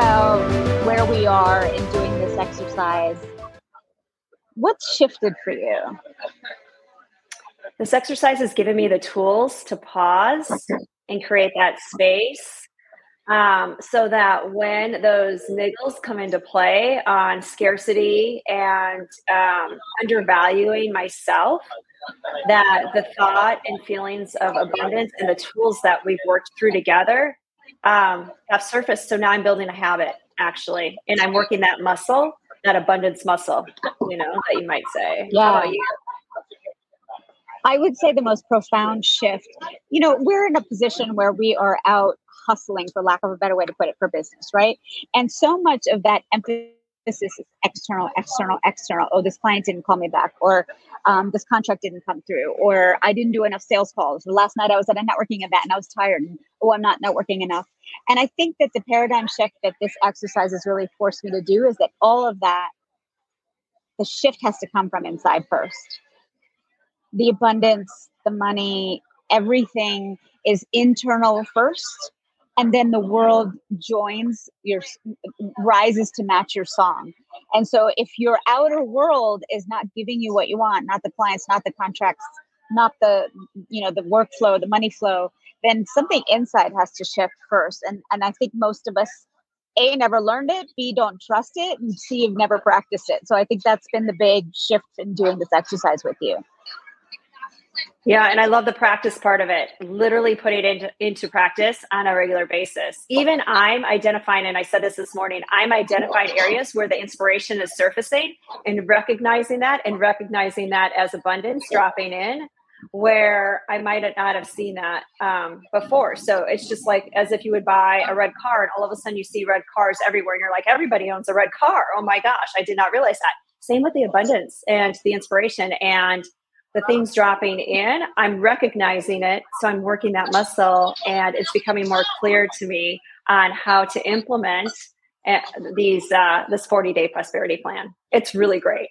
about where we are in doing this exercise, what's shifted for you? This exercise has given me the tools to pause and create that space so that when those niggles come into play on scarcity and undervaluing myself, that the thought and feelings of abundance and the tools that we've worked through together have surfaced. So now I'm building a habit, actually, and I'm working that muscle, that abundance muscle, you know, that you might say. Yeah. How about you? I would say the most profound shift, you know, we're in a position where we are out hustling, for lack of a better way to put it, for business, right? And so much of that emphasis is external. Oh, this client didn't call me back, or this contract didn't come through, or I didn't do enough sales calls. Last night I was at a networking event and I was tired. And, oh, I'm not networking enough. And I think that the paradigm shift that this exercise has really forced me to do is that all of that, the shift has to come from inside first. The abundance, the money, everything is internal first. And then the world rises to match your song. And so if your outer world is not giving you what you want, not the clients, not the contracts, not the, you know, the workflow, the money flow, then something inside has to shift first. And I think most of us, A, never learned it, B, don't trust it, and C, you've never practiced it. So I think that's been the big shift in doing this exercise with you. Yeah. And I love the practice part of it. Literally put it into practice on a regular basis. Even I'm identifying, and I said this morning, I'm identifying areas where the inspiration is surfacing and recognizing that as abundance dropping in where I might not have seen that before. So it's just like as if you would buy a red car and all of a sudden you see red cars everywhere. And you're like, everybody owns a red car. Oh my gosh, I did not realize that. Same with the abundance and the inspiration and the things dropping in, I'm recognizing it. So I'm working that muscle and it's becoming more clear to me on how to implement this 40-day prosperity plan. It's really great.